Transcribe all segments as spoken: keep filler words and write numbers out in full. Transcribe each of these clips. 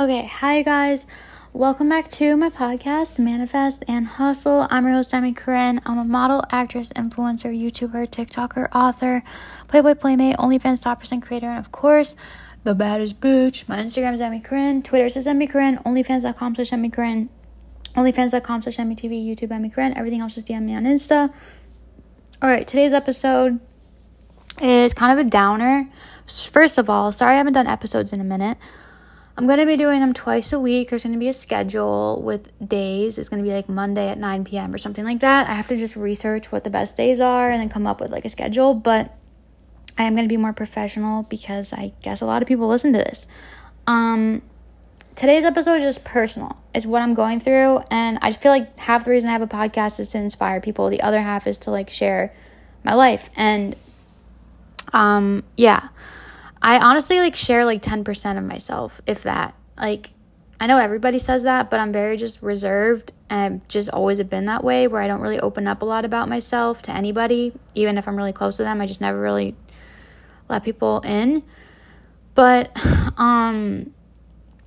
Okay, hi guys. Welcome back to my podcast, Manifest and Hustle. I'm your host, Emmy Corinne. I'm a model, actress, influencer, YouTuber, TikToker, author, Playboy Playmate, OnlyFans top percent creator, and of course, the baddest bitch. My Instagram is Emmy Corinne. Twitter says Emmy Corinne. OnlyFans.com slash Emmy Corinne. OnlyFans.com slash Emmy T V. YouTube Emmy Corinne. Everything else just D M me on Insta. Alright, today's episode is kind of a downer. First of all, sorry I haven't done episodes in a minute. I'm going to be doing them twice a week. There's going to be a schedule with days. It's going to be like Monday at nine p.m. or something like that. I have to just research what the best days are and then come up with like a schedule. But I am going to be more professional because I guess a lot of people listen to this. Um, today's episode is just personal. It's what I'm going through. And I feel like half the reason I have a podcast is to inspire people. The other half is to like share my life. And um, yeah. I honestly, like, share, like, ten percent of myself, if that. Like, I know everybody says that, but I'm very just reserved, and I've just always have been that way, where I don't really open up a lot about myself to anybody, even if I'm really close to them. I just never really let people in. But um,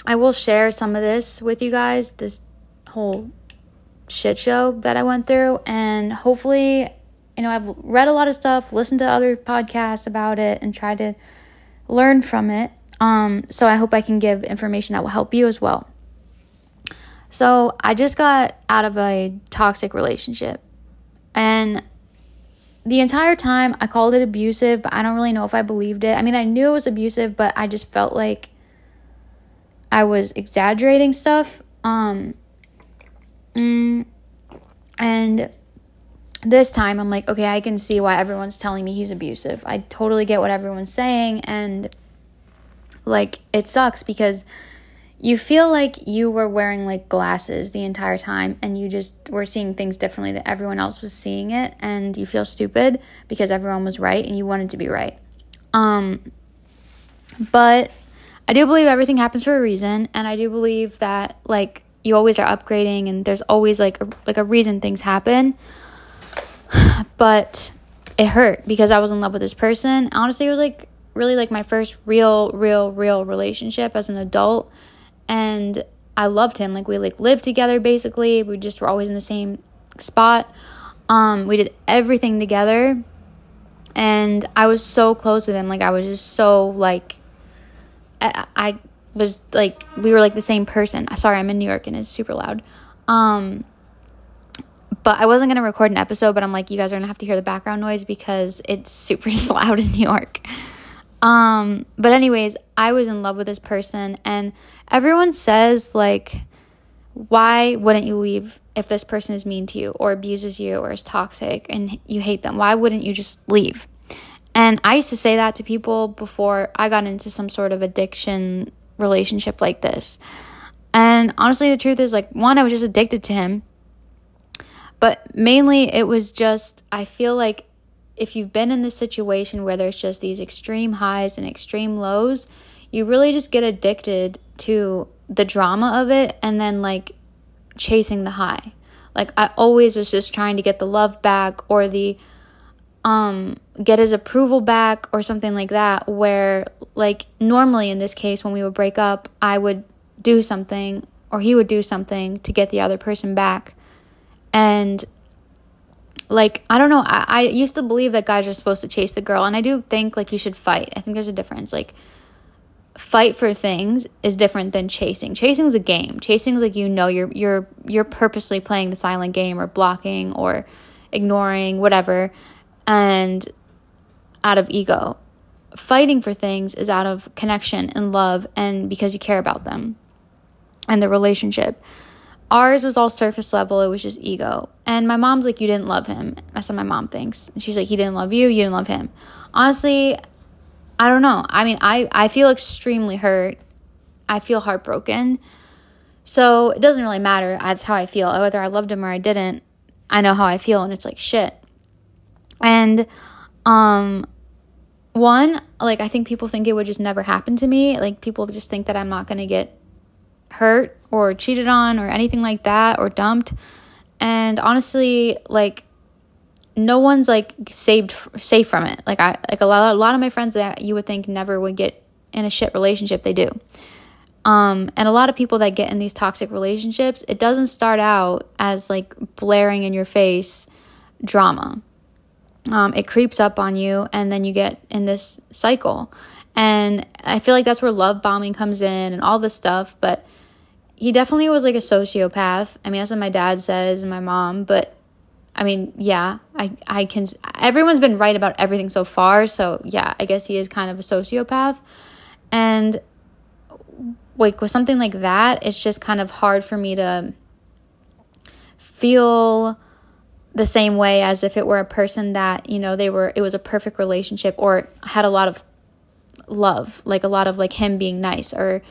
I will share some of this with you guys, this whole shit show that I went through, and hopefully, you know, I've read a lot of stuff, listened to other podcasts about it, and tried to learn from it. Um, so I hope I can give information that will help you as well. So I just got out of a toxic relationship, and the entire time I called it abusive, but I don't really know if I believed it. I mean, I knew it was abusive, but I just felt like I was exaggerating stuff. Um, and this time I'm like, okay, I can see why everyone's telling me he's abusive. I totally get what everyone's saying, and like it sucks because you feel like you were wearing like glasses the entire time, and you just were seeing things differently that everyone else was seeing it, and you feel stupid because everyone was right and you wanted to be right. Um, but I do believe everything happens for a reason, and I do believe that like you always are upgrading, and there's always like a, like a reason things happen. But it hurt because I was in love with this person. Honestly, it was like really like my first real, real, real relationship as an adult. And I loved him. Like we like lived together basically. We just were always in the same spot. Um, we did everything together. And I was so close with him. Like I was just so like, I, I was like, we were like the same person. Sorry, I'm in New York and it's super loud. Um, But I wasn't going to record an episode, but I'm like, you guys are going to have to hear the background noise because it's super loud in New York. Um, but anyways, I was in love with this person, and everyone says, like, why wouldn't you leave if this person is mean to you or abuses you or is toxic and you hate them? Why wouldn't you just leave? And I used to say that to people before I got into some sort of addiction relationship like this. And honestly, the truth is, like, one, I was just addicted to him. But mainly it was just, I feel like if you've been in this situation where there's just these extreme highs and extreme lows, you really just get addicted to the drama of it and then like chasing the high. Like I always was just trying to get the love back or the um get his approval back or something like that, where like normally in this case when we would break up, I would do something or he would do something to get the other person back. And, like, I don't know, I, I used to believe that guys are supposed to chase the girl. And I do think, like, you should fight. I think there's a difference. Like, fight for things is different than chasing. Chasing's a game. Chasing's, like, you know, you're you're you're purposely playing the silent game or blocking or ignoring, whatever, and out of ego. Fighting for things is out of connection and love and because you care about them and the relationship. Ours was all surface level. It was just ego. And my mom's like, you didn't love him. That's what my mom thinks. And she's like, he didn't love you. You didn't love him. Honestly, I don't know. I mean, I, I feel extremely hurt. I feel heartbroken. So it doesn't really matter. That's how I feel. Whether I loved him or I didn't, I know how I feel. And it's like shit. And um, one, like I think people think it would just never happen to me. Like people just think that I'm not going to get hurt or cheated on or anything like that or dumped. And honestly, like no one's like saved safe from it. Like I like a lot, a lot of my friends that you would think never would get in a shit relationship, they do. Um, and a lot of people that get in these toxic relationships, it doesn't start out as like blaring in your face drama. Um, it creeps up on you, and then you get in this cycle. And I feel like that's where love bombing comes in and all this stuff. But he definitely was like a sociopath. I mean, that's what my dad says and my mom. But I mean, yeah, I, I can. Everyone's been right about everything so far. So yeah, I guess he is kind of a sociopath. And like with something like that, it's just kind of hard for me to feel the same way as if it were a person that, you know, they were, it was a perfect relationship or had a lot of love, like a lot of like him being nice. Or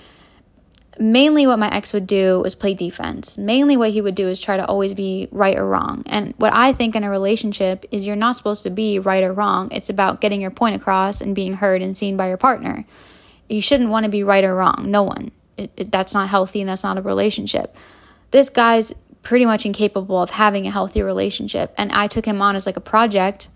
mainly what my ex would do was play defense. Mainly what he would do is try to always be right or wrong. And what I think in a relationship is you're not supposed to be right or wrong. It's about getting your point across and being heard and seen by your partner. You shouldn't want to be right or wrong. No one. It, it, that's not healthy, and that's not a relationship. This guy's pretty much incapable of having a healthy relationship. And I took him on as like a project.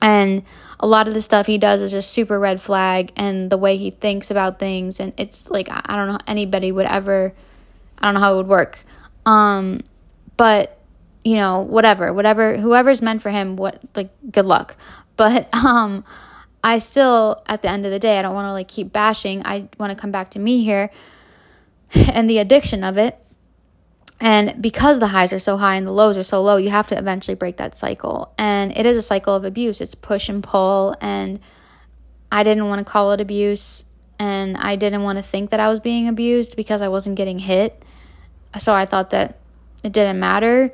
And a lot of the stuff he does is just super red flag, and the way he thinks about things. And it's like, I don't know anybody would ever, I don't know how it would work. Um, but, you know, whatever, whatever, whoever's meant for him, what, like, good luck. But, um, I still, at the end of the day, I don't want to like keep bashing. I want to come back to me here and the addiction of it. And because the highs are so high and the lows are so low, you have to eventually break that cycle. And it is a cycle of abuse. It's push and pull. And I didn't want to call it abuse. And I didn't want to think that I was being abused because I wasn't getting hit. So I thought that it didn't matter.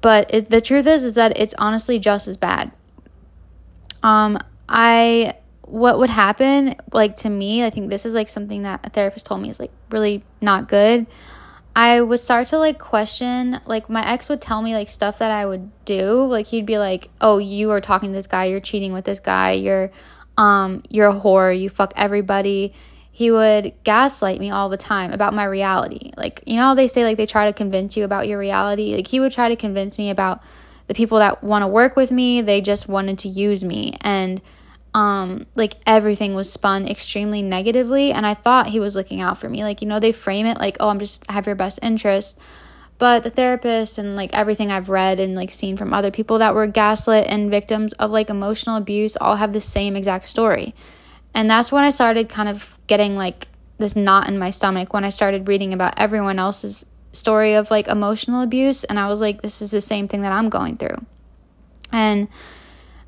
But it, the truth is, is that it's honestly just as bad. Um... I, what would happen, like, to me, I think this is, like, something that a therapist told me is, like, really not good. I would start to, like, question, like, my ex would tell me, like, stuff that I would do. Like, he'd be like, oh, you are talking to this guy, you're cheating with this guy, you're, um, you're a whore, you fuck everybody. He would gaslight me all the time about my reality. Like, you know how they say, like, they try to convince you about your reality? Like, he would try to convince me about the people that want to work with me, they just wanted to use me. And, um, like, everything was spun extremely negatively. And I thought he was looking out for me. Like, you know, they frame it like, oh, I'm just, I have your best interest. But the therapist and, like, everything I've read and, like, seen from other people that were gaslit and victims of, like, emotional abuse all have the same exact story. And that's when I started kind of getting, like, this knot in my stomach when I started reading about everyone else's story of like emotional abuse, and I was like, this is the same thing that I'm going through. And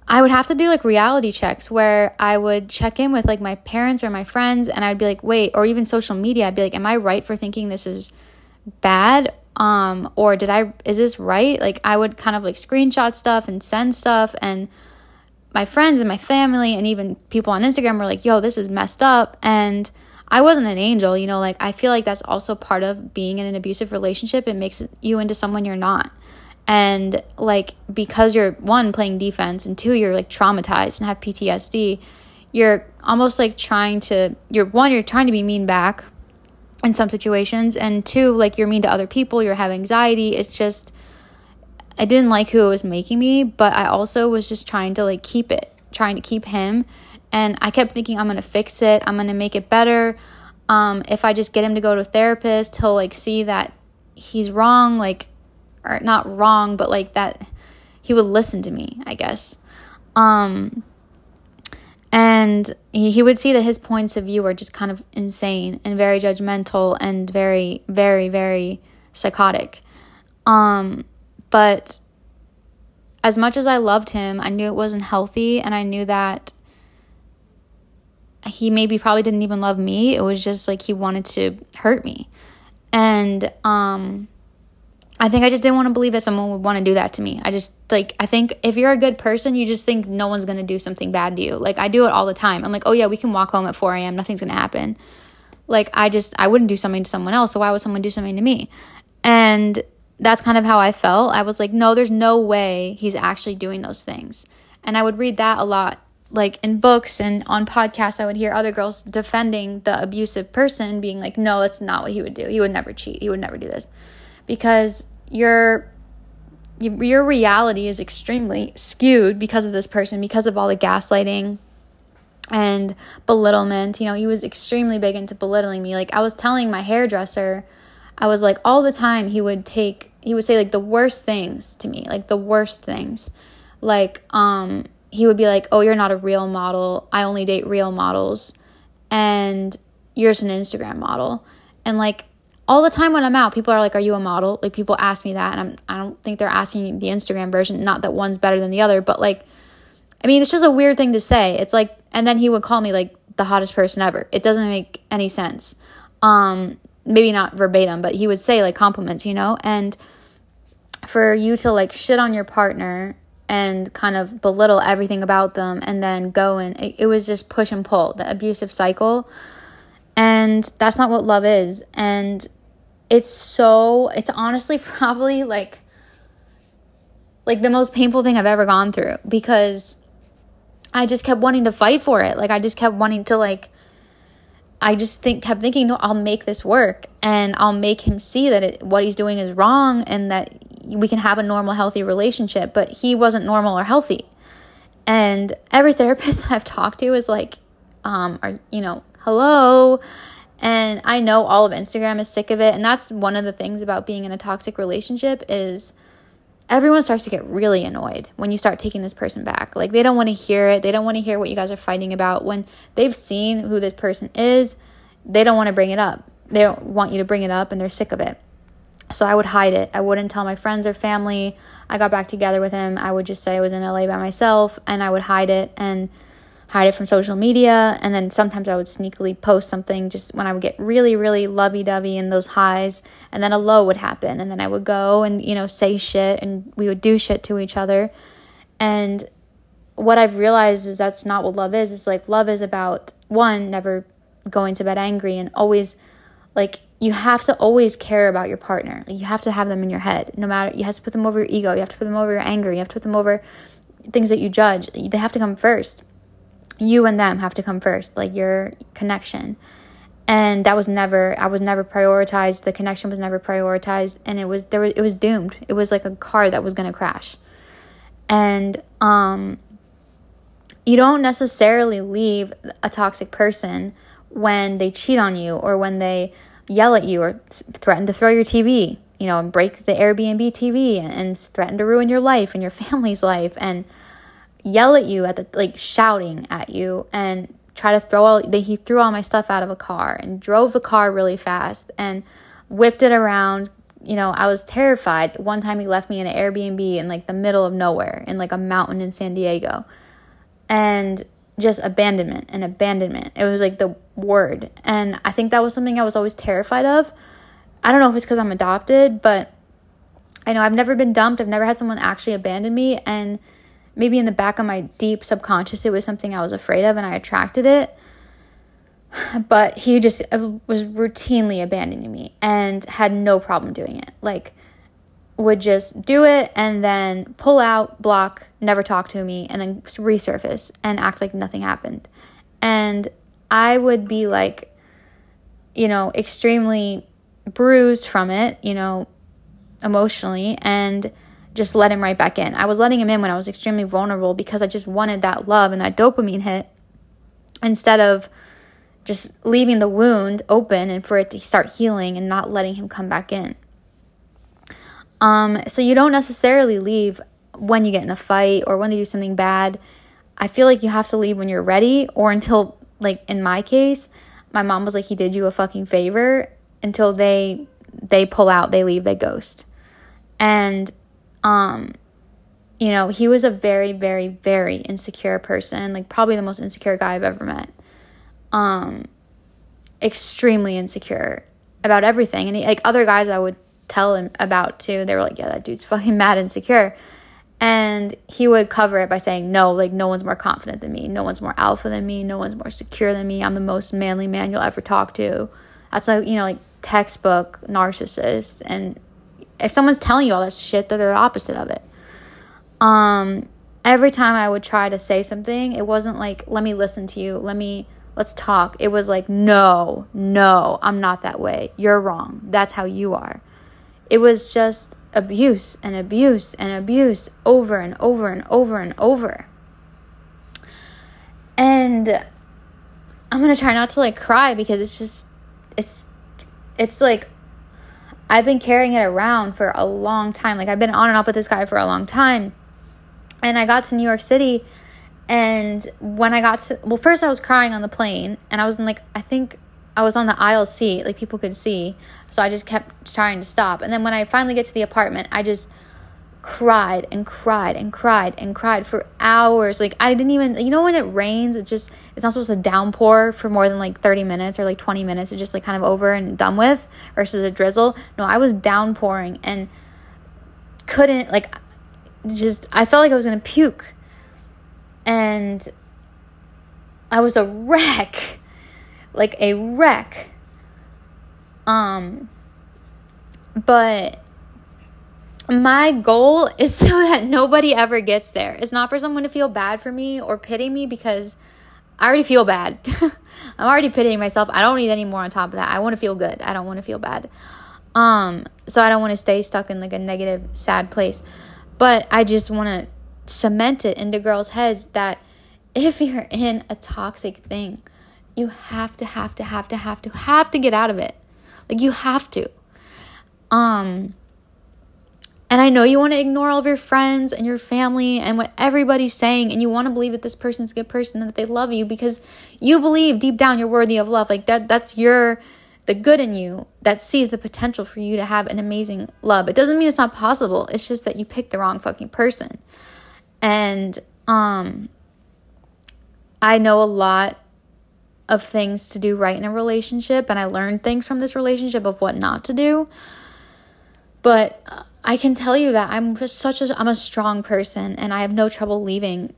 I would have to do like reality checks where I would check in with like my parents or my friends, and I'd be like, wait, or even social media, I'd be like, am I right for thinking this is bad? Um, or did I, is this right? Like, I would kind of like screenshot stuff and send stuff, and my friends and my family and even people on Instagram were like, yo, this is messed up. And I wasn't an angel, you know, like, I feel like that's also part of being in an abusive relationship. It makes you into someone you're not. And, like, because you're, one, playing defense, and two, you're, like, traumatized and have P T S D, you're almost, like, trying to, you're, one, you're trying to be mean back in some situations, and two, like, you're mean to other people, you have anxiety. It's just, I didn't like who it was making me, but I also was just trying to, like, keep it, trying to keep him. And I kept thinking, I'm going to fix it. I'm going to make it better. Um, if I just get him to go to a therapist, he'll, like, see that he's wrong, like, or not wrong, but, like, that he would listen to me, I guess. Um, and he, he would see that his points of view are just kind of insane and very judgmental and very, very, very psychotic. Um, but as much as I loved him, I knew it wasn't healthy, and I knew that he maybe probably didn't even love me. It was just like he wanted to hurt me. And um, I think I just didn't want to believe that someone would want to do that to me. I just, like, I think if you're a good person, you just think no one's going to do something bad to you. Like, I do it all the time. I'm like, oh, yeah, we can walk home at four a.m. Nothing's going to happen. Like, I just, I wouldn't do something to someone else. So why would someone do something to me? And that's kind of how I felt. I was like, no, there's no way he's actually doing those things. And I would read that a lot. Like, in books and on podcasts, I would hear other girls defending the abusive person being like, no, that's not what he would do. He would never cheat. He would never do this. Because your your reality is extremely skewed because of this person, because of all the gaslighting, and belittlement. You know, he was extremely big into belittling me. Like, I was telling my hairdresser, I was like, all the time he would take, he would say like the worst things to me, like the worst things. Like, um, he would be like, oh, you're not a real model. I only date real models. And you're just an Instagram model. And like, all the time when I'm out, people are like, are you a model? Like, people ask me that, and I'm, I don't think they're asking the Instagram version. Not that one's better than the other, but like, I mean, it's just a weird thing to say. It's like, and then he would call me like the hottest person ever. It doesn't make any sense. Um, maybe not verbatim, but he would say like compliments, you know? And for you to like shit on your partner and kind of belittle everything about them and then go and it, it was just push and pull, the abusive cycle. And that's not what love is. And it's so, it's honestly probably like, like the most painful thing I've ever gone through, because I just kept wanting to fight for it. Like, I just kept wanting to like, I just think kept thinking, no, I'll make this work, and I'll make him see that it, what he's doing is wrong, and that we can have a normal, healthy relationship. But he wasn't normal or healthy. And every therapist that I've talked to is like, um, are, you know, hello. And I know all of Instagram is sick of it. And that's one of the things about being in a toxic relationship is everyone starts to get really annoyed when you start taking this person back. Like, they don't want to hear it. They don't want to hear what you guys are fighting about. When they've seen who this person is, they don't want to bring it up. They don't want you to bring it up, and they're sick of it. So I would hide it. I wouldn't tell my friends or family I got back together with him. I would just say I was in L A by myself, and I would hide it and hide it from social media. And then sometimes I would sneakily post something just when I would get really, really lovey-dovey in those highs, and then a low would happen, and then I would go and, you know, say shit, and we would do shit to each other. And what I've realized is that's not what love is. It's like, love is about, one, never going to bed angry, and always like, you have to always care about your partner. Like, you have to have them in your head. No matter, you have to put them over your ego, you have to put them over your anger, you have to put them over things that you judge. They have to come first. You and them have to come first, like your connection. And that was never, I was never prioritized. The connection was never prioritized. And it was, there was, it was doomed. It was like a car that was going to crash. And, um, you don't necessarily leave a toxic person when they cheat on you, or when they yell at you, or threaten to throw your T V, you know, and break the Airbnb T V, and, and threaten to ruin your life and your family's life, and yell at you at the, like, shouting at you, and try to throw all, he threw all my stuff out of a car, and drove the car really fast, and whipped it around. You know, I was terrified. One time he left me in an Airbnb in like the middle of nowhere, in like a mountain in San Diego, and just abandonment and abandonment. It was like the word. And I think that was something I was always terrified of. I don't know if it's because I'm adopted, but I know I've never been dumped. I've never had someone actually abandon me. And maybe in the back of my deep subconscious, it was something I was afraid of, and I attracted it. But he just was routinely abandoning me, and had no problem doing it. Like, would just do it, and then pull out, block, never talk to me, and then resurface and act like nothing happened. And I would be like, you know, extremely bruised from it, you know, emotionally, and just let him right back in. I was letting him in when I was extremely vulnerable, because I just wanted that love and that dopamine hit, instead of just leaving the wound open and for it to start healing, and not letting him come back in. Um, so you don't necessarily leave when you get in a fight, or when they do something bad. I feel like you have to leave when you're ready, or until, like in my case, my mom was like, he did you a fucking favor, until they they pull out, they leave, they ghost. And Um, you know, he was a very, very, very insecure person, like probably the most insecure guy I've ever met. Um, extremely insecure about everything. And he, like other guys I would tell him about too, they were like, yeah, that dude's fucking mad insecure. And he would cover it by saying, no, like no one's more confident than me. No one's more alpha than me. No one's more secure than me. I'm the most manly man you'll ever talk to. That's like, you know, like textbook narcissist. And if someone's telling you all that shit, they're the opposite of it. Um, every time I would try to say something, it wasn't like, let me listen to you. Let me, let's talk. It was like, no, no, I'm not that way. You're wrong. That's how you are. It was just abuse and abuse and abuse over and over and over and over. And I'm going to try not to, like, cry because it's just, it's, it's, like, I've been carrying it around for a long time. Like, I've been on and off with this guy for a long time. And I got to New York City, and when I got to, well, first I was crying on the plane, and I was in, like, I think I was on the aisle seat, like, people could see, so I just kept trying to stop. And then when I finally get to the apartment, I just cried and cried and cried and cried for hours. Like, I didn't even, you know, when it rains, it just, it's not supposed to downpour for more than like thirty minutes or like twenty minutes. It's just like kind of over and done with, versus a drizzle. No, I was downpouring and couldn't, like, just, I felt like I was gonna puke, and I was a wreck, like a wreck. Um, but my goal is so that nobody ever gets there. It's not for someone to feel bad for me or pity me, because I already feel bad. I'm already pitying myself. I don't need any more on top of that. I want to feel good. I don't want to feel bad. Um, so I don't want to stay stuck in like a negative, sad place. But I just want to cement it into girls' heads that if you're in a toxic thing, you have to, have to, have to, have to, have to get out of it. Like, you have to. Um... And I know you want to ignore all of your friends and your family and what everybody's saying, and you want to believe that this person's a good person and that they love you because you believe deep down you're worthy of love. Like, that that's your, the good in you that sees the potential for you to have an amazing love. It doesn't mean it's not possible. It's just that you picked the wrong fucking person. And um, I know a lot of things to do right in a relationship, and I learned things from this relationship of what not to do. But Uh, I can tell you that I'm just such a, I'm a strong person, and I have no trouble leaving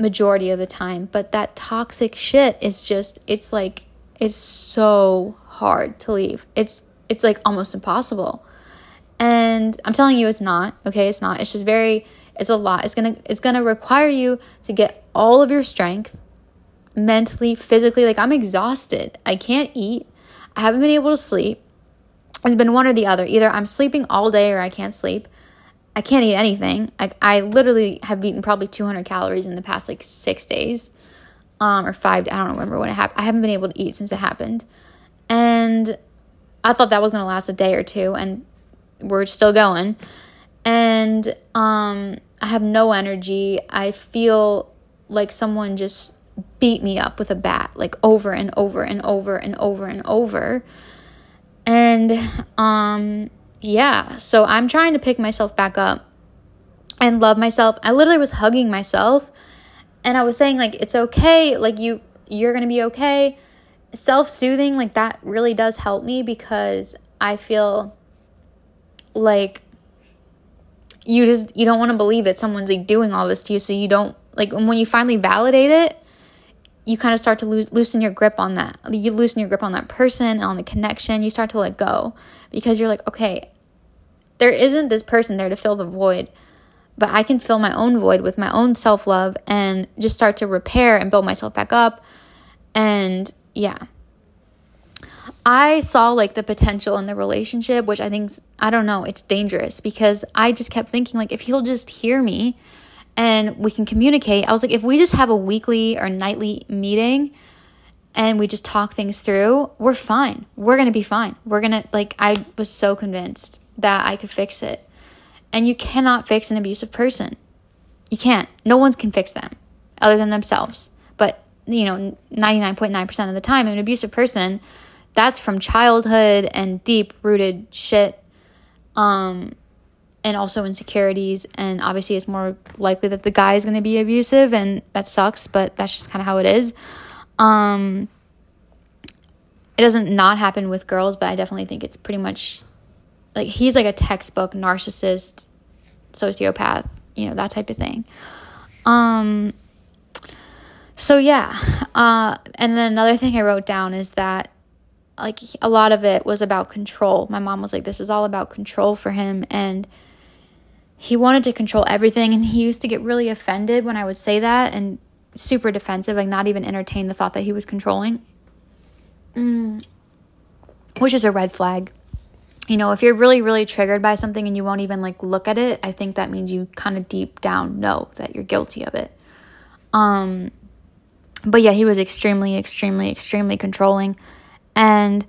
majority of the time, but that toxic shit is just, it's like, it's so hard to leave. It's, it's like almost impossible. And I'm telling you, it's not, okay? It's not, it's just very, it's a lot. It's gonna, it's gonna require you to get all of your strength mentally, physically. Like, I'm exhausted. I can't eat. I haven't been able to sleep. It's been one or the other. Either I'm sleeping all day or I can't sleep. I can't eat anything. I, I literally have eaten probably two hundred calories in the past like six days um, or five. I don't remember when it happened. I haven't been able to eat since it happened. And I thought that was going to last a day or two, and we're still going. And um, I have no energy. I feel like someone just beat me up with a bat, like over and over and over and over and over. And, um, yeah, so I'm trying to pick myself back up and love myself. I literally was hugging myself, and I was saying, like, it's okay. Like, you, you're going to be okay. Self-soothing, like, that really does help me, because I feel like you just, you don't want to believe that someone's, like, doing all this to you. So you don't, like, when you finally validate it, you kind of start to lose, loosen your grip on that. You loosen your grip on that person, on the connection. You start to let go, because you're like, okay, there isn't this person there to fill the void, but I can fill my own void with my own self-love and just start to repair and build myself back up. And yeah, I saw like the potential in the relationship, which I think, I don't know, it's dangerous, because I just kept thinking, like, if he'll just hear me and we can communicate. I was like, if we just have a weekly or nightly meeting and we just talk things through, we're fine. We're going to be fine. We're going to, like, I was so convinced that I could fix it. And you cannot fix an abusive person. You can't. No one can fix them other than themselves. But, you know, ninety-nine point nine percent of the time, an abusive person, that's from childhood and deep-rooted shit. Um... And also insecurities, and obviously it's more likely that the guy is going to be abusive, and that sucks, but that's just kind of how it is. Um, it doesn't not happen with girls, but I definitely think it's pretty much, like, he's like a textbook narcissist, sociopath, you know, that type of thing. Um, so yeah, uh, and then another thing I wrote down is that, like, a lot of it was about control. My mom was like, this is all about control for him, and he wanted to control everything, and he used to get really offended when I would say that, and super defensive, like not even entertain the thought that he was controlling, mm. which is a red flag. You know, if you're really, really triggered by something and you won't even like look at it, I think that means you kind of deep down know that you're guilty of it. Um, But yeah, he was extremely, extremely, extremely controlling. And,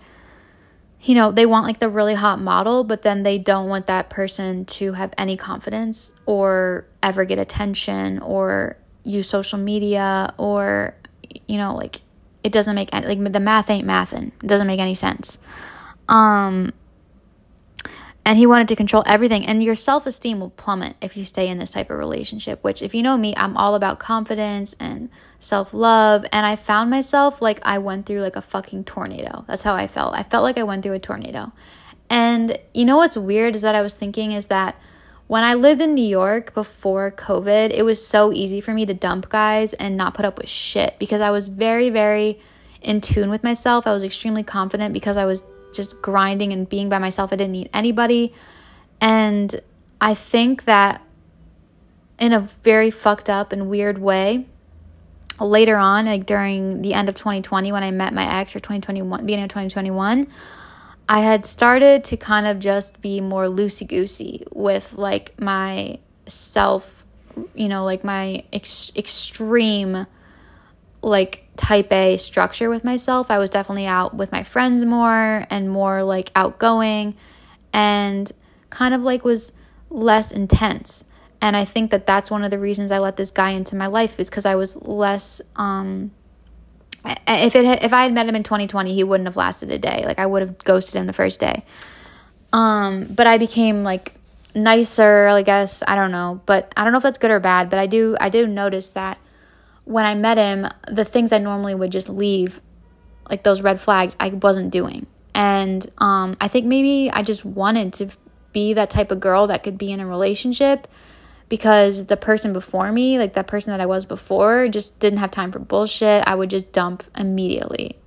you know, they want like the really hot model, but then they don't want that person to have any confidence or ever get attention or use social media or, you know, like it doesn't make any, like the math ain't mathin'. It doesn't make any sense. Um, and he wanted to control everything, and your self-esteem will plummet if you stay in this type of relationship, which if you know me, I'm all about confidence and self-love. And I found myself like I went through like a fucking tornado. That's how I felt. I felt like I went through a tornado. And you know what's weird is that I was thinking is that when I lived in New York before COVID, it was so easy for me to dump guys and not put up with shit because I was very, very in tune with myself. I was extremely confident because I was just grinding and being by myself. I didn't need anybody. And I think that in a very fucked up and weird way, later on, like during the end of twenty twenty when I met my ex, or twenty twenty-one, beginning of twenty twenty-one, I had started to kind of just be more loosey-goosey with like my self, you know, like my ex- extreme like type A structure with myself. I was definitely out with my friends more and more like outgoing and kind of like was less intense. And I think that that's one of the reasons I let this guy into my life, is because I was less, um, if it had, if I had met him in twenty twenty, he wouldn't have lasted a day. Like I would have ghosted him the first day. Um, but I became like nicer, I guess, I don't know, but I don't know if that's good or bad, but I do, I do notice that when I met him, the things I normally would just leave, like those red flags, I wasn't doing. And um, I think maybe I just wanted to be that type of girl that could be in a relationship, because the person before me, like that person that I was before, just didn't have time for bullshit. I would just dump immediately.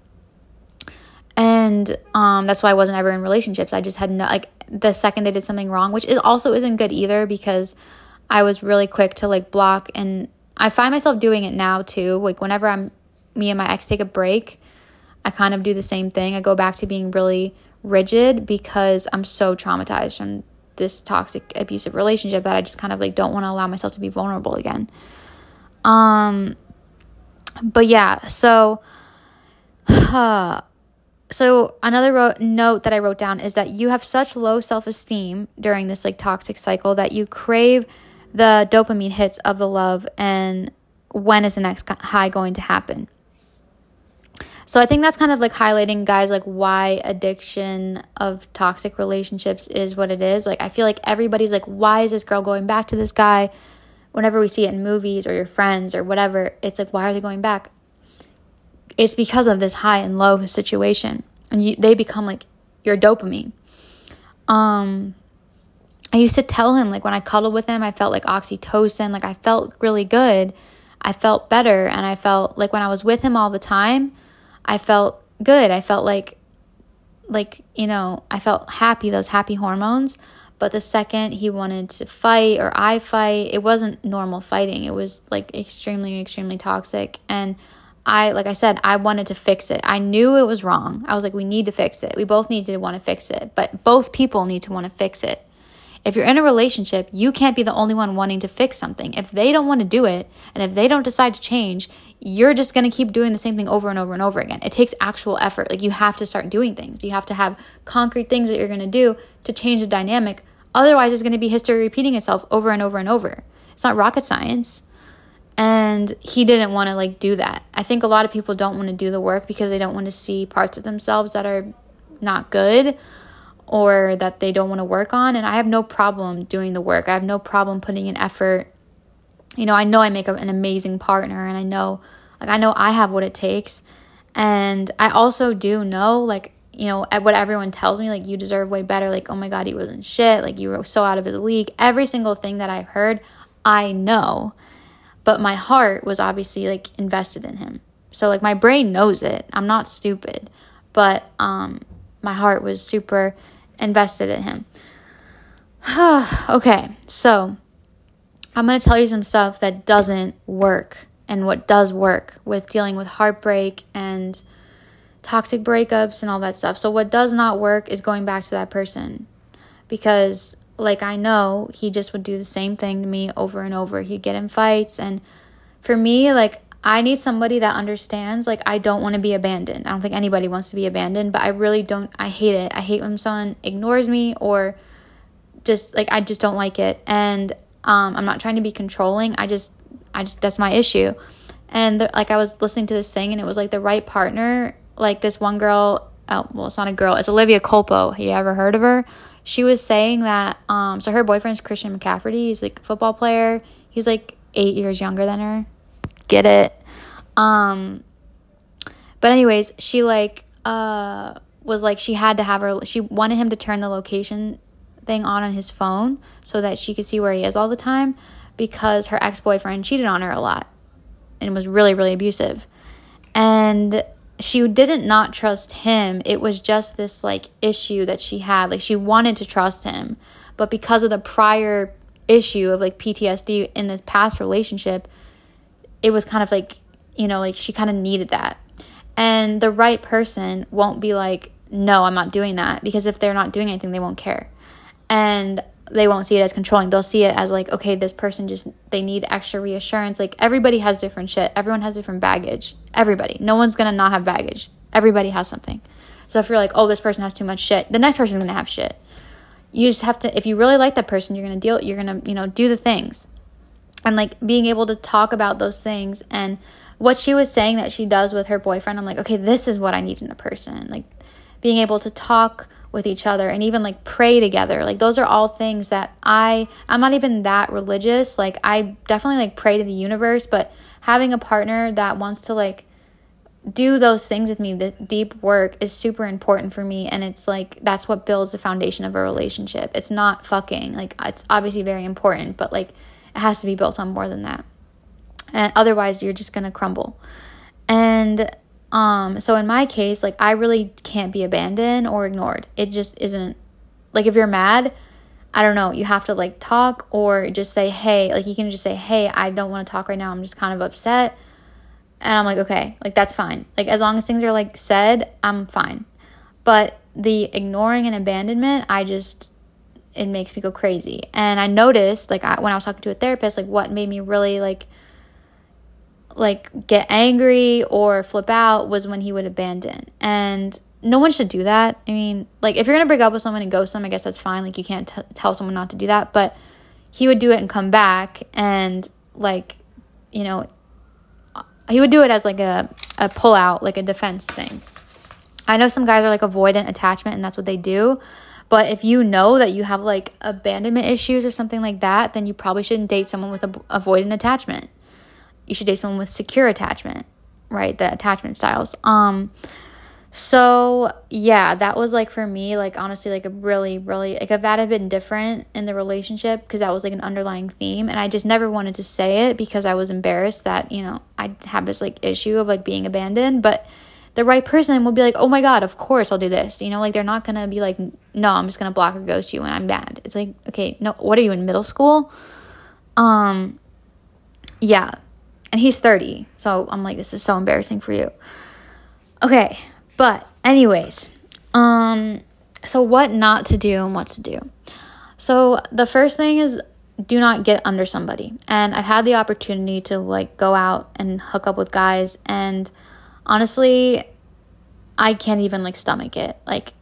And um, that's why I wasn't ever in relationships. I just had no, like the second they did something wrong, which is also isn't good either, because I was really quick to like block. And I find myself doing it now too. Like whenever I'm, me and my ex take a break, I kind of do the same thing. I go back to being really rigid because I'm so traumatized from this toxic, abusive relationship that I just kind of like don't want to allow myself to be vulnerable again. Um, but yeah, so, uh, so another ro- note that I wrote down is that you have such low self-esteem during this like toxic cycle that you crave the dopamine hits of the love, and when is the next high going to happen? So I think that's kind of like highlighting, guys, like why addiction of toxic relationships is what it is. Like I feel like everybody's like, why is this girl going back to this guy? Whenever we see it in movies or your friends or whatever, it's like, why are they going back? It's because of this high and low situation, and you, they become like your dopamine. Um, I used to tell him, like when I cuddled with him, I felt like oxytocin, like I felt really good. I felt better. And I felt like when I was with him all the time, I felt good. I felt like, like, you know, I felt happy, those happy hormones. But the second he wanted to fight or I fight, it wasn't normal fighting. It was like extremely, extremely toxic. And I, like I said, I wanted to fix it. I knew it was wrong. I was like, we need to fix it. We both need to want to fix it, but both people need to want to fix it. If you're in a relationship, you can't be the only one wanting to fix something. If they don't want to do it, and if they don't decide to change, you're just going to keep doing the same thing over and over and over again. It takes actual effort. Like you have to start doing things. You have to have concrete things that you're going to do to change the dynamic. Otherwise, it's going to be history repeating itself over and over and over. It's not rocket science. And he didn't want to like do that. I think a lot of people don't want to do the work because they don't want to see parts of themselves that are not good, or that they don't want to work on. And I have no problem doing the work. I have no problem putting in effort. You know, I know I make an amazing partner, and I know, like, I know I have what it takes. And I also do know, like, you know, what everyone tells me, like, you deserve way better. Like, oh my God, he wasn't shit. Like, you were so out of his league. Every single thing that I've heard, I know. But my heart was obviously, like, invested in him. So, like, my brain knows it. I'm not stupid. But um, my heart was super invested in him. Okay, so I'm going to tell you some stuff that doesn't work and what does work with dealing with heartbreak and toxic breakups and all that stuff. So what does not work is going back to that person, because like I know he just would do the same thing to me over and over. He'd get in fights, and for me, like I need somebody that understands, like, I don't want to be abandoned. I don't think anybody wants to be abandoned, but I really don't, I hate it. I hate when someone ignores me or just, like, I just don't like it. And um, I'm not trying to be controlling. I just, I just, that's my issue. And, the, like, I was listening to this thing, and it was, like, the right partner, like, this one girl, oh, well, it's not a girl, it's Olivia Culpo. You ever heard of her? She was saying that, um, so her boyfriend's Christian McCaffrey. He's, like, a football player. He's, like, eight years younger than her. Get it? Um, but anyways, she, like, uh, was, like, she had to have her, she wanted him to turn the location thing on on his phone so that she could see where he is all the time, because her ex-boyfriend cheated on her a lot and was really, really abusive. And she didn't not trust him. It was just this, like, issue that she had. Like, she wanted to trust him, but because of the prior issue of, like, P T S D in this past relationship, it was kind of like, you know, like, she kind of needed that. And the right person won't be like, no, I'm not doing that, because if they're not doing anything, they won't care. And they won't see it as controlling. They'll see it as, like, okay, this person just, they need extra reassurance. Like, everybody has different shit. Everyone has different baggage. Everybody. No one's going to not have baggage. Everybody has something. So if you're like, oh, this person has too much shit, the next person's going to have shit. You just have to, if you really like that person, you're going to deal, you're going to, you know, do the things. And, like, being able to talk about those things. And what she was saying that she does with her boyfriend, I'm like, okay, this is what I need in a person. Like, being able to talk with each other and even, like, pray together. Like, those are all things that I, I'm not even that religious. Like, I definitely, like, pray to the universe, but having a partner that wants to, like, do those things with me, the deep work, is super important for me. And it's, like, that's what builds the foundation of a relationship. It's not fucking, like, it's obviously very important, but, like, it has to be built on more than that. And otherwise, you're just going to crumble. And um, so in my case, like, I really can't be abandoned or ignored. It just isn't, like, if you're mad, I don't know, you have to, like, talk, or just say, hey, like, you can just say, hey, I don't want to talk right now. I'm just kind of upset. And I'm like, okay, like, that's fine. Like, as long as things are, like, said, I'm fine. But the ignoring and abandonment, I just, it makes me go crazy. And I noticed, like, I, when I was talking to a therapist, like, what made me really, like, like, get angry or flip out was when he would abandon. And no one should do that. I mean, like, if you're going to break up with someone and ghost them, I guess that's fine. Like, you can't t- tell someone not to do that. But he would do it and come back, and, like, you know, he would do it as, like, a, a pull out, like a defense thing. I know some guys are, like, avoidant attachment, and that's what they do. But if you know that you have, like, abandonment issues or something like that, then you probably shouldn't date someone with ab- avoidant attachment. You should date someone with secure attachment, right? The attachment styles. Um, so, yeah, that was, like, for me, like, honestly, like, a really, really, like, if that had been different in the relationship, because that was, like, an underlying theme, and I just never wanted to say it because I was embarrassed that, you know, I have this, like, issue of, like, being abandoned, but the right person will be like, oh my God, of course I'll do this. You know, like, they're not going to be like, no, I'm just going to block or ghost you when I'm mad. It's like, okay, no, what are you, in middle school? Um, yeah. And he's thirty. So I'm like, this is so embarrassing for you. Okay. But anyways, um, so what not to do and what to do. So the first thing is, do not get under somebody. And I've had the opportunity to, like, go out and hook up with guys, and honestly, I can't even, like, stomach it. Like,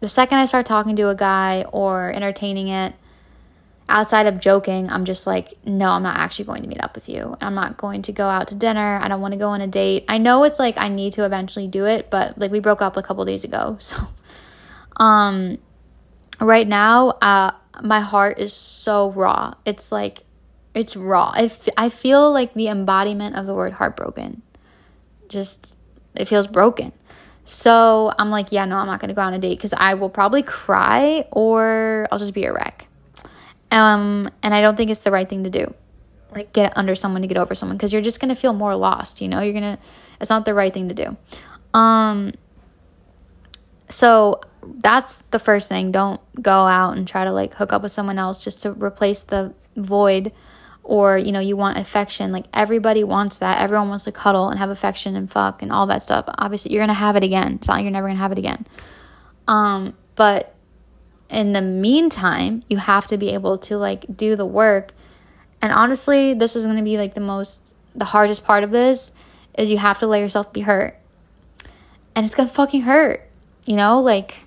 the second I start talking to a guy or entertaining it, outside of joking, I'm just like, no, I'm not actually going to meet up with you. I'm not going to go out to dinner. I don't want to go on a date. I know it's like I need to eventually do it, but, like, we broke up a couple days ago. So um, right now, uh, my heart is so raw. It's like, it's raw. I, f- I feel like the embodiment of the word heartbroken. Just... it feels broken. So I'm like, yeah, no, I'm not going to go on a date because I will probably cry or I'll just be a wreck. Um, and I don't think it's the right thing to do. Like, get under someone to get over someone, because you're just going to feel more lost. You know, you're going to, it's not the right thing to do. Um, so that's the first thing. Don't go out and try to, like, hook up with someone else just to replace the void. Or, you know, you want affection. Like, everybody wants that. Everyone wants to cuddle and have affection and fuck and all that stuff. Obviously, you're going to have it again. It's not like you're never going to have it again. Um, but in the meantime, you have to be able to, like, do the work. And honestly, this is going to be, like, the most the hardest part of this is you have to let yourself be hurt. And it's gonna fucking hurt, you know? Like,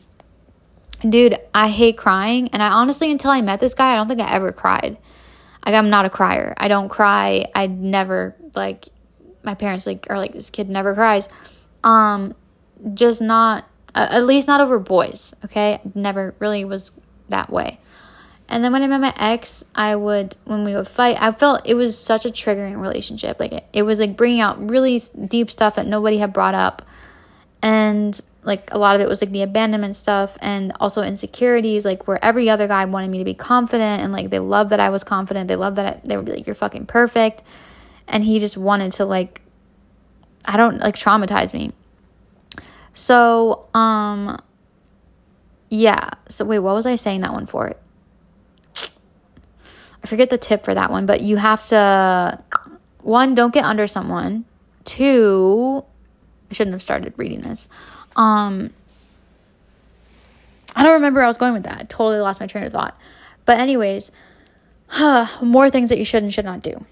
dude, I hate crying. And I honestly, until I met this guy, I don't think I ever cried. Like, I'm not a crier. I don't cry. I never, like, my parents, like, are like, this kid never cries. Um, just not, uh, at least not over boys, okay? Never really was that way. And then when I met my ex, I would, when we would fight, I felt it was such a triggering relationship. Like, it, it was, like, bringing out really deep stuff that nobody had brought up. And, like, a lot of it was, like, the abandonment stuff and also insecurities, like, where every other guy wanted me to be confident and, like, they loved that I was confident. They loved that I, they would be like, you're fucking perfect. And he just wanted to, like, I don't, like, traumatize me. So, um, yeah. So, wait, what was I saying that one for? I forget the tip for that one, but you have to, one, don't get under someone. Two, I shouldn't have started reading this. Um, I don't remember where I was going with that. I totally lost my train of thought. But anyways, huh, more things that you should and should not do.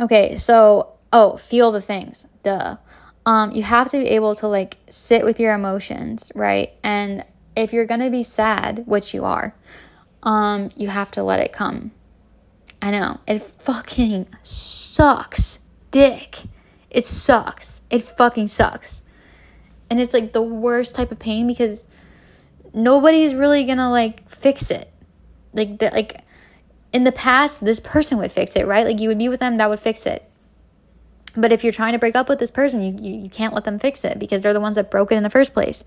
Okay, so, oh, feel the things. Duh. Um, you have to be able to, like, sit with your emotions, right? And if you're going to be sad, which you are, um, you have to let it come. I know. It fucking sucks, dick. It sucks. It fucking sucks. And it's, like, the worst type of pain because nobody's really gonna, like, fix it. Like, the, like in the past, this person would fix it, right? Like, you would be with them, that would fix it. But if you're trying to break up with this person, you, you, you can't let them fix it because they're the ones that broke it in the first place.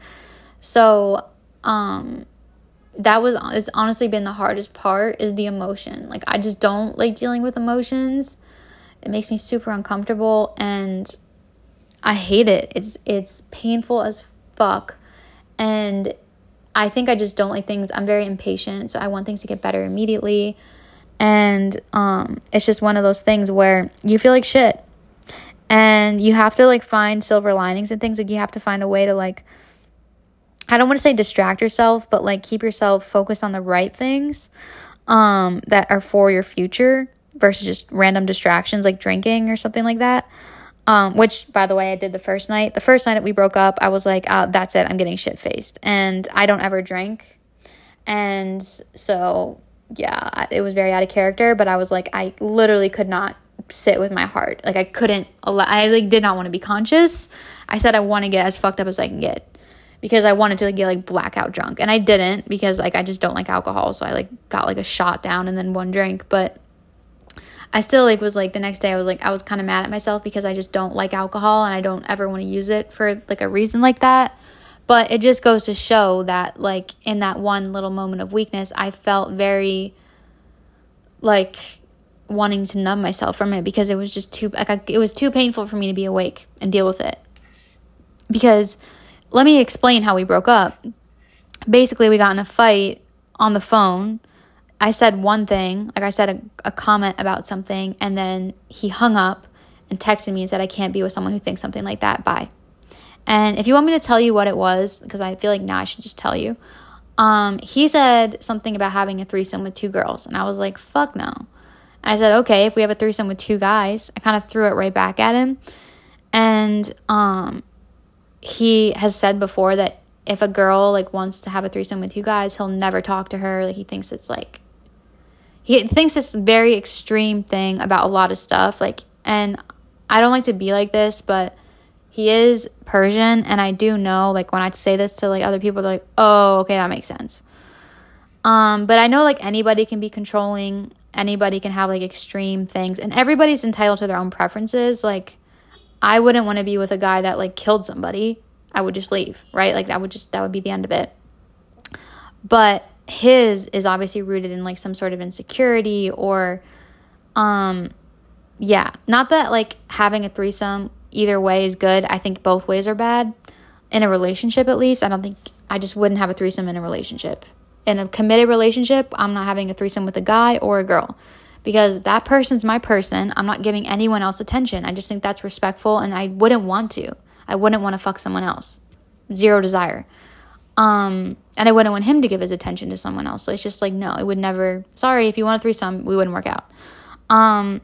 So, um, that was, it's honestly been the hardest part is the emotion. Like, I just don't like dealing with emotions. It makes me super uncomfortable and I hate it. It's it's painful as fuck. And I think I just don't like things. I'm very impatient, so I want things to get better immediately. And um, it's just one of those things where you feel like shit. And you have to, like, find silver linings and things. Like, you have to find a way to, like, I don't want to say distract yourself, but, like, keep yourself focused on the right things um, that are for your future versus just random distractions like drinking or something like that. Um, which, by the way, I did the first night. The first night that we broke up, I was like, oh, that's it. I'm getting shit-faced. And I don't ever drink. And so, yeah, it was very out of character. But I was like, I literally could not sit with my heart. Like, I couldn't allow, I, like, did not want to be conscious. I said I want to get as fucked up as I can get. Because I wanted to, like, get, like, blackout drunk. And I didn't because, like, I just don't like alcohol. So I, like, got, like, a shot down and then one drink. But I still, like, was, like, the next day I was, like, I was kind of mad at myself because I just don't like alcohol and I don't ever want to use it for, like, a reason like that. But it just goes to show that, like, in that one little moment of weakness, I felt very, like, wanting to numb myself from it because it was just too, like, I, it was too painful for me to be awake and deal with it. Because let me explain how we broke up. Basically, we got in a fight on the phone. I said one thing, like I said a, a comment about something, and then he hung up and texted me and said, I can't be with someone who thinks something like that. Bye. And if you want me to tell you what it was, because I feel like now I should just tell you, um, he said something about having a threesome with two girls. And I was like, fuck no. And I said, okay, if we have a threesome with two guys, I kind of threw it right back at him. And um, he has said before that if a girl, like, wants to have a threesome with two guys, he'll never talk to her. Like, he thinks it's like, he thinks this very extreme thing about a lot of stuff, like, and I don't like to be like this, but he is Persian, and I do know, like, when I say this to, like, other people, they're like, oh, okay, that makes sense. Um, but I know, like, anybody can be controlling, anybody can have, like, extreme things, and everybody's entitled to their own preferences. Like, I wouldn't want to be with a guy that, like, killed somebody. I would just leave, right? Like, that would just, that would be the end of it. But his is obviously rooted in, like, some sort of insecurity or, um, yeah. Not that, like, having a threesome either way is good. I think both ways are bad in a relationship, at least. I don't think, I just wouldn't have a threesome in a relationship. In a committed relationship, I'm not having a threesome with a guy or a girl because that person's my person. I'm not giving anyone else attention. I just think that's respectful and I wouldn't want to. I wouldn't want to fuck someone else. Zero desire. Um, and I wouldn't want him to give his attention to someone else. So it's just like, no, it would never, sorry, if you want a threesome, we wouldn't work out. Um,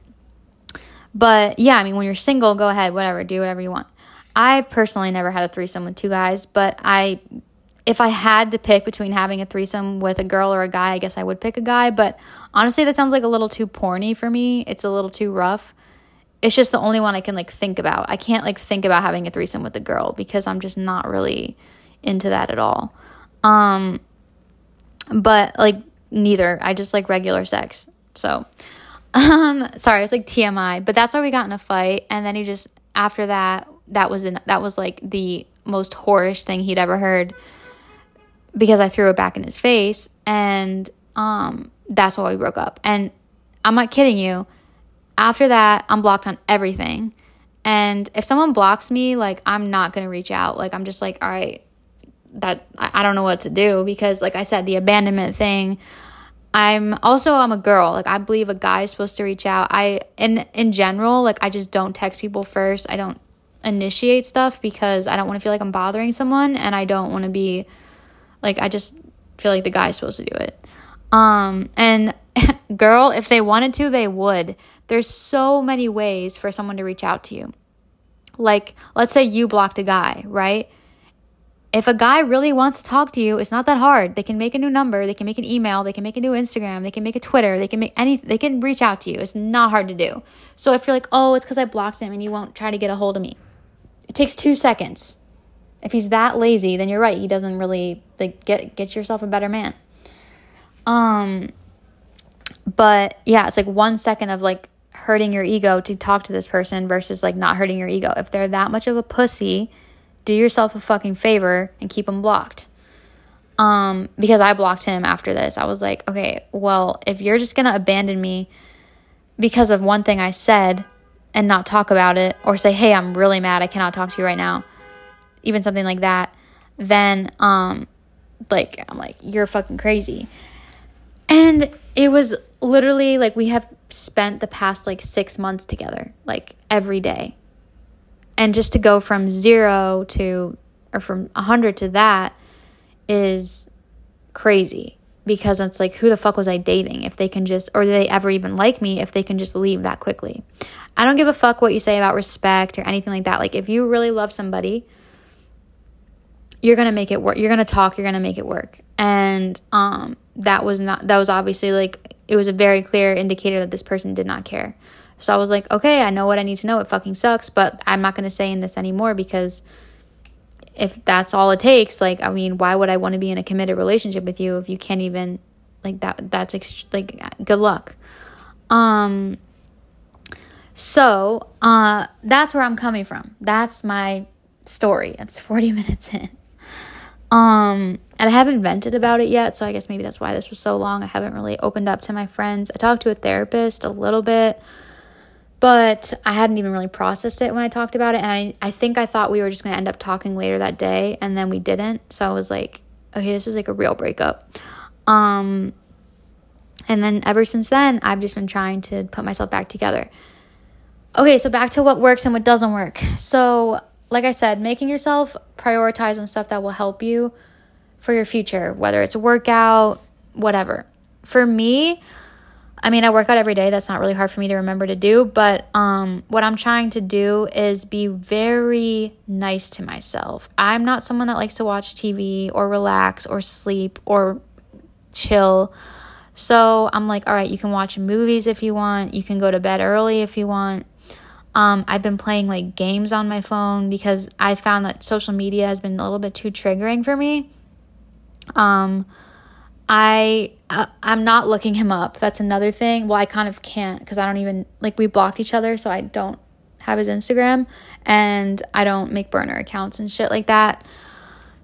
But yeah, I mean, when you're single, go ahead, whatever, do whatever you want. I personally never had a threesome with two guys, but I, if I had to pick between having a threesome with a girl or a guy, I guess I would pick a guy. But honestly, that sounds like a little too porny for me. It's a little too rough. It's just the only one I can like think about. I can't like think about having a threesome with a girl because I'm just not really into that at all. Um, but like neither. I just like regular sex. So, um, sorry, it's like T M I, but that's why we got in a fight. And then he just, after that, that was, in, that was like the most whorish thing he'd ever heard because I threw it back in his face. And, um, that's why we broke up. And I'm not kidding you. After that, I'm blocked on everything. And if someone blocks me, like, I'm not going to reach out. Like, I'm just like, all right, that I, I don't know what to do because, like I said, the abandonment thing. I'm also, I'm a girl. Like, I believe a guy is supposed to reach out. I, in, in general, like, I just don't text people first. I don't initiate stuff because I don't want to feel like I'm bothering someone. And I don't want to be, like, I just feel like the guy is supposed to do it. Um, and girl, if they wanted to, they would. There's so many ways for someone to reach out to you. Like, let's say you blocked a guy, right? If a guy really wants to talk to you, it's not that hard. They can make a new number. They can make an email. They can make a new Instagram. They can make a Twitter. They can make any. They can reach out to you. It's not hard to do. So if you're like, oh, it's because I blocked him and he won't try to get a hold of me. It takes two seconds. If he's that lazy, then you're right. He doesn't really, like, get, get yourself a better man. Um, but yeah, it's like one second of like, hurting your ego to talk to this person versus like not hurting your ego. If they're that much of a pussy, do yourself a fucking favor and keep them blocked. Um, because I blocked him after this. I was like, okay, well, if you're just gonna abandon me because of one thing I said and not talk about it, or say, hey, I'm really mad, I cannot talk to you right now, even something like that, then um, like I'm like, you're fucking crazy. And it was literally like we have spent the past like six months together, like every day. And just to go from zero to, or from a hundred to that is crazy because it's like, who the fuck was I dating? If they can just, or do they ever even like me if they can just leave that quickly? I don't give a fuck what you say about respect or anything like that. Like if you really love somebody, you're going to make it work. You're going to talk, you're going to make it work. And, um, that was not, that was obviously like, it was a very clear indicator that this person did not care. So I was like, okay, I know what I need to know. It fucking sucks, but I'm not going to stay in this anymore because if that's all it takes, like, I mean, why would I want to be in a committed relationship with you if you can't even like that? That's ext- like, good luck. Um, so, uh, that's where I'm coming from. That's my story. It's forty minutes in. Um, and I haven't vented about it yet, so I guess maybe that's why this was so long. I haven't really opened up to my friends. I talked to a therapist a little bit, but I hadn't even really processed it when I talked about it. And I, I think I thought we were just going to end up talking later that day, and then we didn't. So I was like, okay, this is like a real breakup. Um, and then ever since then, I've just been trying to put myself back together. Okay, so back to what works and what doesn't work. So like I said, making yourself prioritize on stuff that will help you for your future, whether it's a workout, whatever. For me, I mean, I work out every day. That's not really hard for me to remember to do. But um, what I'm trying to do is be very nice to myself. I'm not someone that likes to watch T V or relax or sleep or chill. So I'm like, all right, you can watch movies if you want. You can go to bed early if you want. Um, I've been playing like games on my phone because I found that social media has been a little bit too triggering for me. Um, I, uh, I'm not looking him up. That's another thing. Well, I kind of can't because I don't even like we blocked each other. So I don't have his Instagram and I don't make burner accounts and shit like that.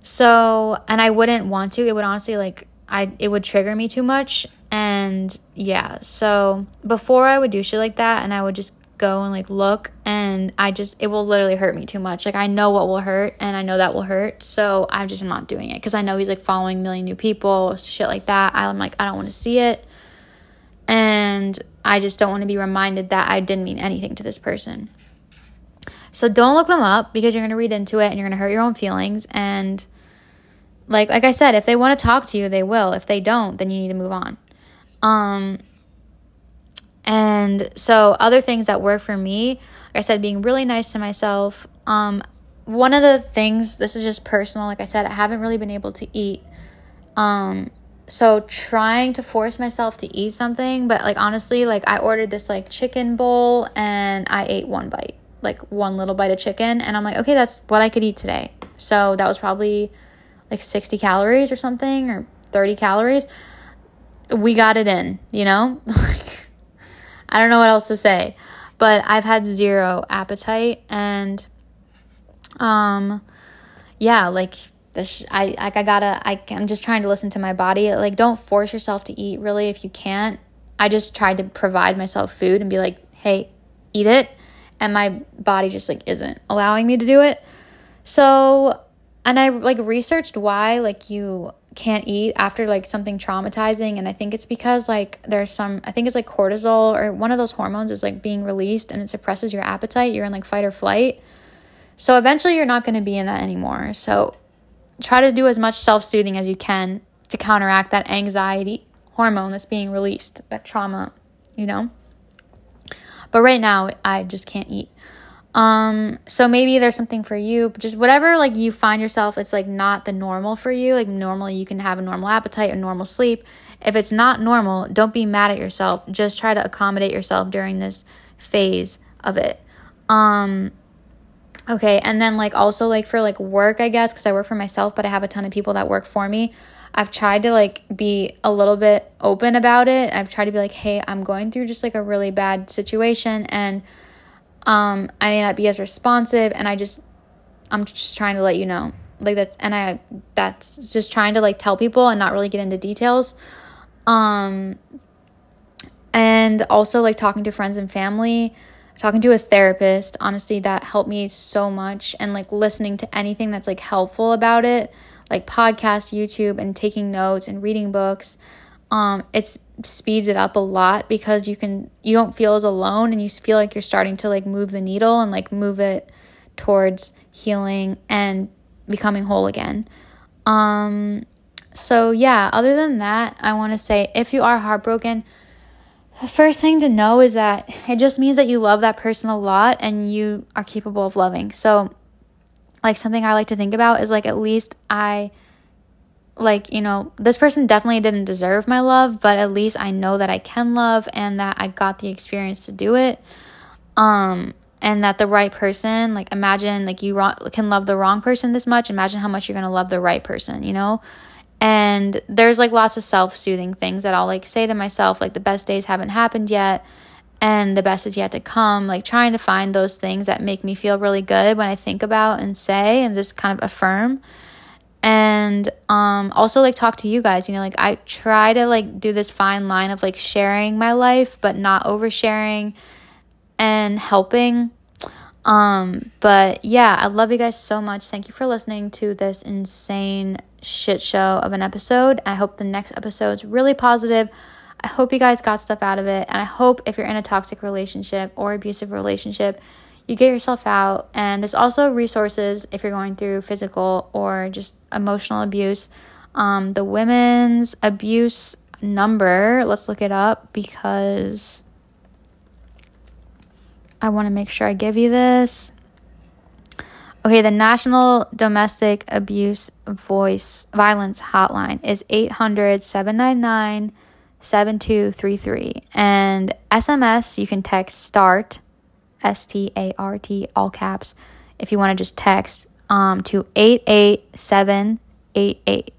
So, and I wouldn't want to, it would honestly like I, it would trigger me too much. And yeah, so before I would do shit like that and I would just go and like look and I just it will literally hurt me too much. Like I know what will hurt and I know that will hurt, so I'm just not doing it because I know he's like following a million new people, shit like that. I'm like, I don't want to see it, and I just don't want to be reminded that I didn't mean anything to this person. So don't look them up because you're going to read into it and you're going to hurt your own feelings. And like like I said, if they want to talk to you, they will. If they don't, then you need to move on. um And so other things that work for me, like I said, being really nice to myself. Um, one of the things, this is just personal, like I said, I haven't really been able to eat. Um, so trying to force myself to eat something, but like, honestly, like I ordered this like chicken bowl and I ate one bite, like one little bite of chicken. And I'm like, okay, that's what I could eat today. So that was probably like sixty calories or something, or thirty calories. We got it in, you know, like I don't know what else to say, but I've had zero appetite. And, um, yeah, like this, I, like I gotta, I, I'm just trying to listen to my body. Like, don't force yourself to eat really if you can't. I just tried to provide myself food and be like, hey, eat it. And my body just like isn't allowing me to do it. So, and I like researched why like you can't eat after like something traumatizing, and I think it's because like there's some, I think it's like cortisol or one of those hormones is like being released and it suppresses your appetite. You're in like fight or flight. So eventually you're not going to be in that anymore. So try to do as much self-soothing as you can to counteract that anxiety hormone that's being released, that trauma, you know. But right now I just can't eat. Um, so maybe there's something for you, but just whatever, like you find yourself, it's like not the normal for you. Like normally you can have a normal appetite and normal sleep. If it's not normal, don't be mad at yourself. Just try to accommodate yourself during this phase of it. Um, okay. And then like, also like for like work, I guess, cause I work for myself, but I have a ton of people that work for me. I've tried to like be a little bit open about it. I've tried to be like, hey, I'm going through just like a really bad situation, and Um, I may not be as responsive, and I just, I'm just trying to let you know, like that's, and I, that's just trying to like tell people and not really get into details. Um, and also like talking to friends and family, talking to a therapist, honestly, that helped me so much. And like listening to anything that's like helpful about it, like podcasts, YouTube, and taking notes and reading books. Um, it speeds it up a lot because you can, you don't feel as alone, and you feel like you're starting to like move the needle and like move it towards healing and becoming whole again. Um, so yeah, other than that, I want to say if you are heartbroken, the first thing to know is that it just means that you love that person a lot and you are capable of loving. So like something I like to think about is like, at least I like, you know, this person definitely didn't deserve my love, but at least I know that I can love and that I got the experience to do it. Um, and that the right person, like imagine like you wrong- can love the wrong person this much. Imagine how much you're going to love the right person, you know? And there's like lots of self-soothing things that I'll like say to myself, like the best days haven't happened yet and the best is yet to come. Like trying to find those things that make me feel really good when I think about and say and just kind of affirm. And um, also like talk to you guys, you know, like I try to like do this fine line of like sharing my life, but not oversharing and helping. Um, but yeah, I love you guys so much. Thank you for listening to this insane shit show of an episode. I hope the next episode's really positive. I hope you guys got stuff out of it. And I hope if you're in a toxic relationship or abusive relationship, you get yourself out. And there's also resources if you're going through physical or just emotional abuse. Um, the women's abuse number, let's look it up because I want to make sure I give you this. Okay, the National Domestic Abuse Voice Violence Hotline is eight hundred, seven nine nine, seven two three three. And S M S, you can text START, S T A R T, all caps, if you want to just text um, to eight eight seven eight eight.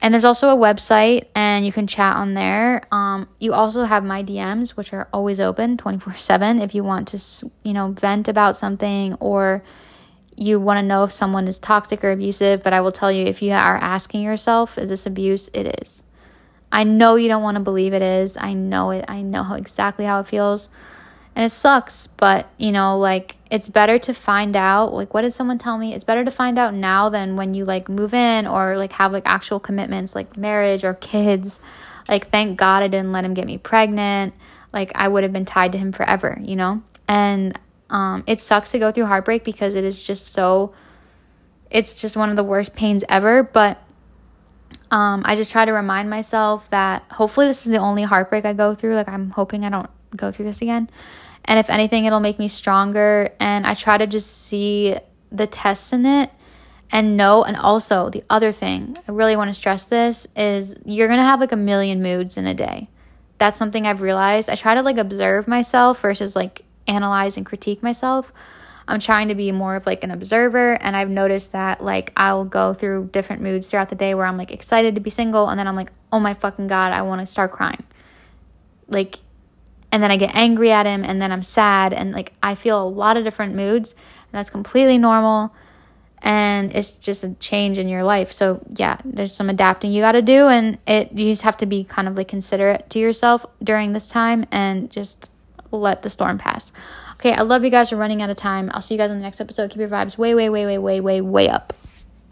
And there's also a website, and you can chat on there. Um, you also have my D Ms, which are always open twenty-four seven if you want to, you know, vent about something or you want to know if someone is toxic or abusive. But I will tell you, if you are asking yourself, is this abuse? It is. I know you don't want to believe it is. I know it. I know how exactly how it feels. And it sucks, but, you know, like, it's better to find out, like, what did someone tell me? It's better to find out now than when you, like, move in or, like, have, like, actual commitments, like, marriage or kids. Like, thank God I didn't let him get me pregnant. Like, I would have been tied to him forever, you know? And um, it sucks to go through heartbreak because it is just so, it's just one of the worst pains ever. But Um, I just try to remind myself that hopefully this is the only heartbreak I go through. Like, I'm hoping I don't go through this again. And if anything, it'll make me stronger. And I try to just see the tests in it and know. And also, the other thing, I really want to stress this, is you're going to have like a million moods in a day. That's something I've realized. I try to like observe myself versus like analyze and critique myself. I'm trying to be more of like an observer, and I've noticed that like I'll go through different moods throughout the day where I'm like excited to be single, and then I'm like, oh my fucking God, I want to start crying. Like, and then I get angry at him, and then I'm sad, and like I feel a lot of different moods, and that's completely normal, and it's just a change in your life. So yeah, there's some adapting you got to do, and it you just have to be kind of like considerate to yourself during this time and just let the storm pass. Okay, I love you guys. We're running out of time. I'll see you guys on the next episode. Keep your vibes way, way, way, way, way, way, way up.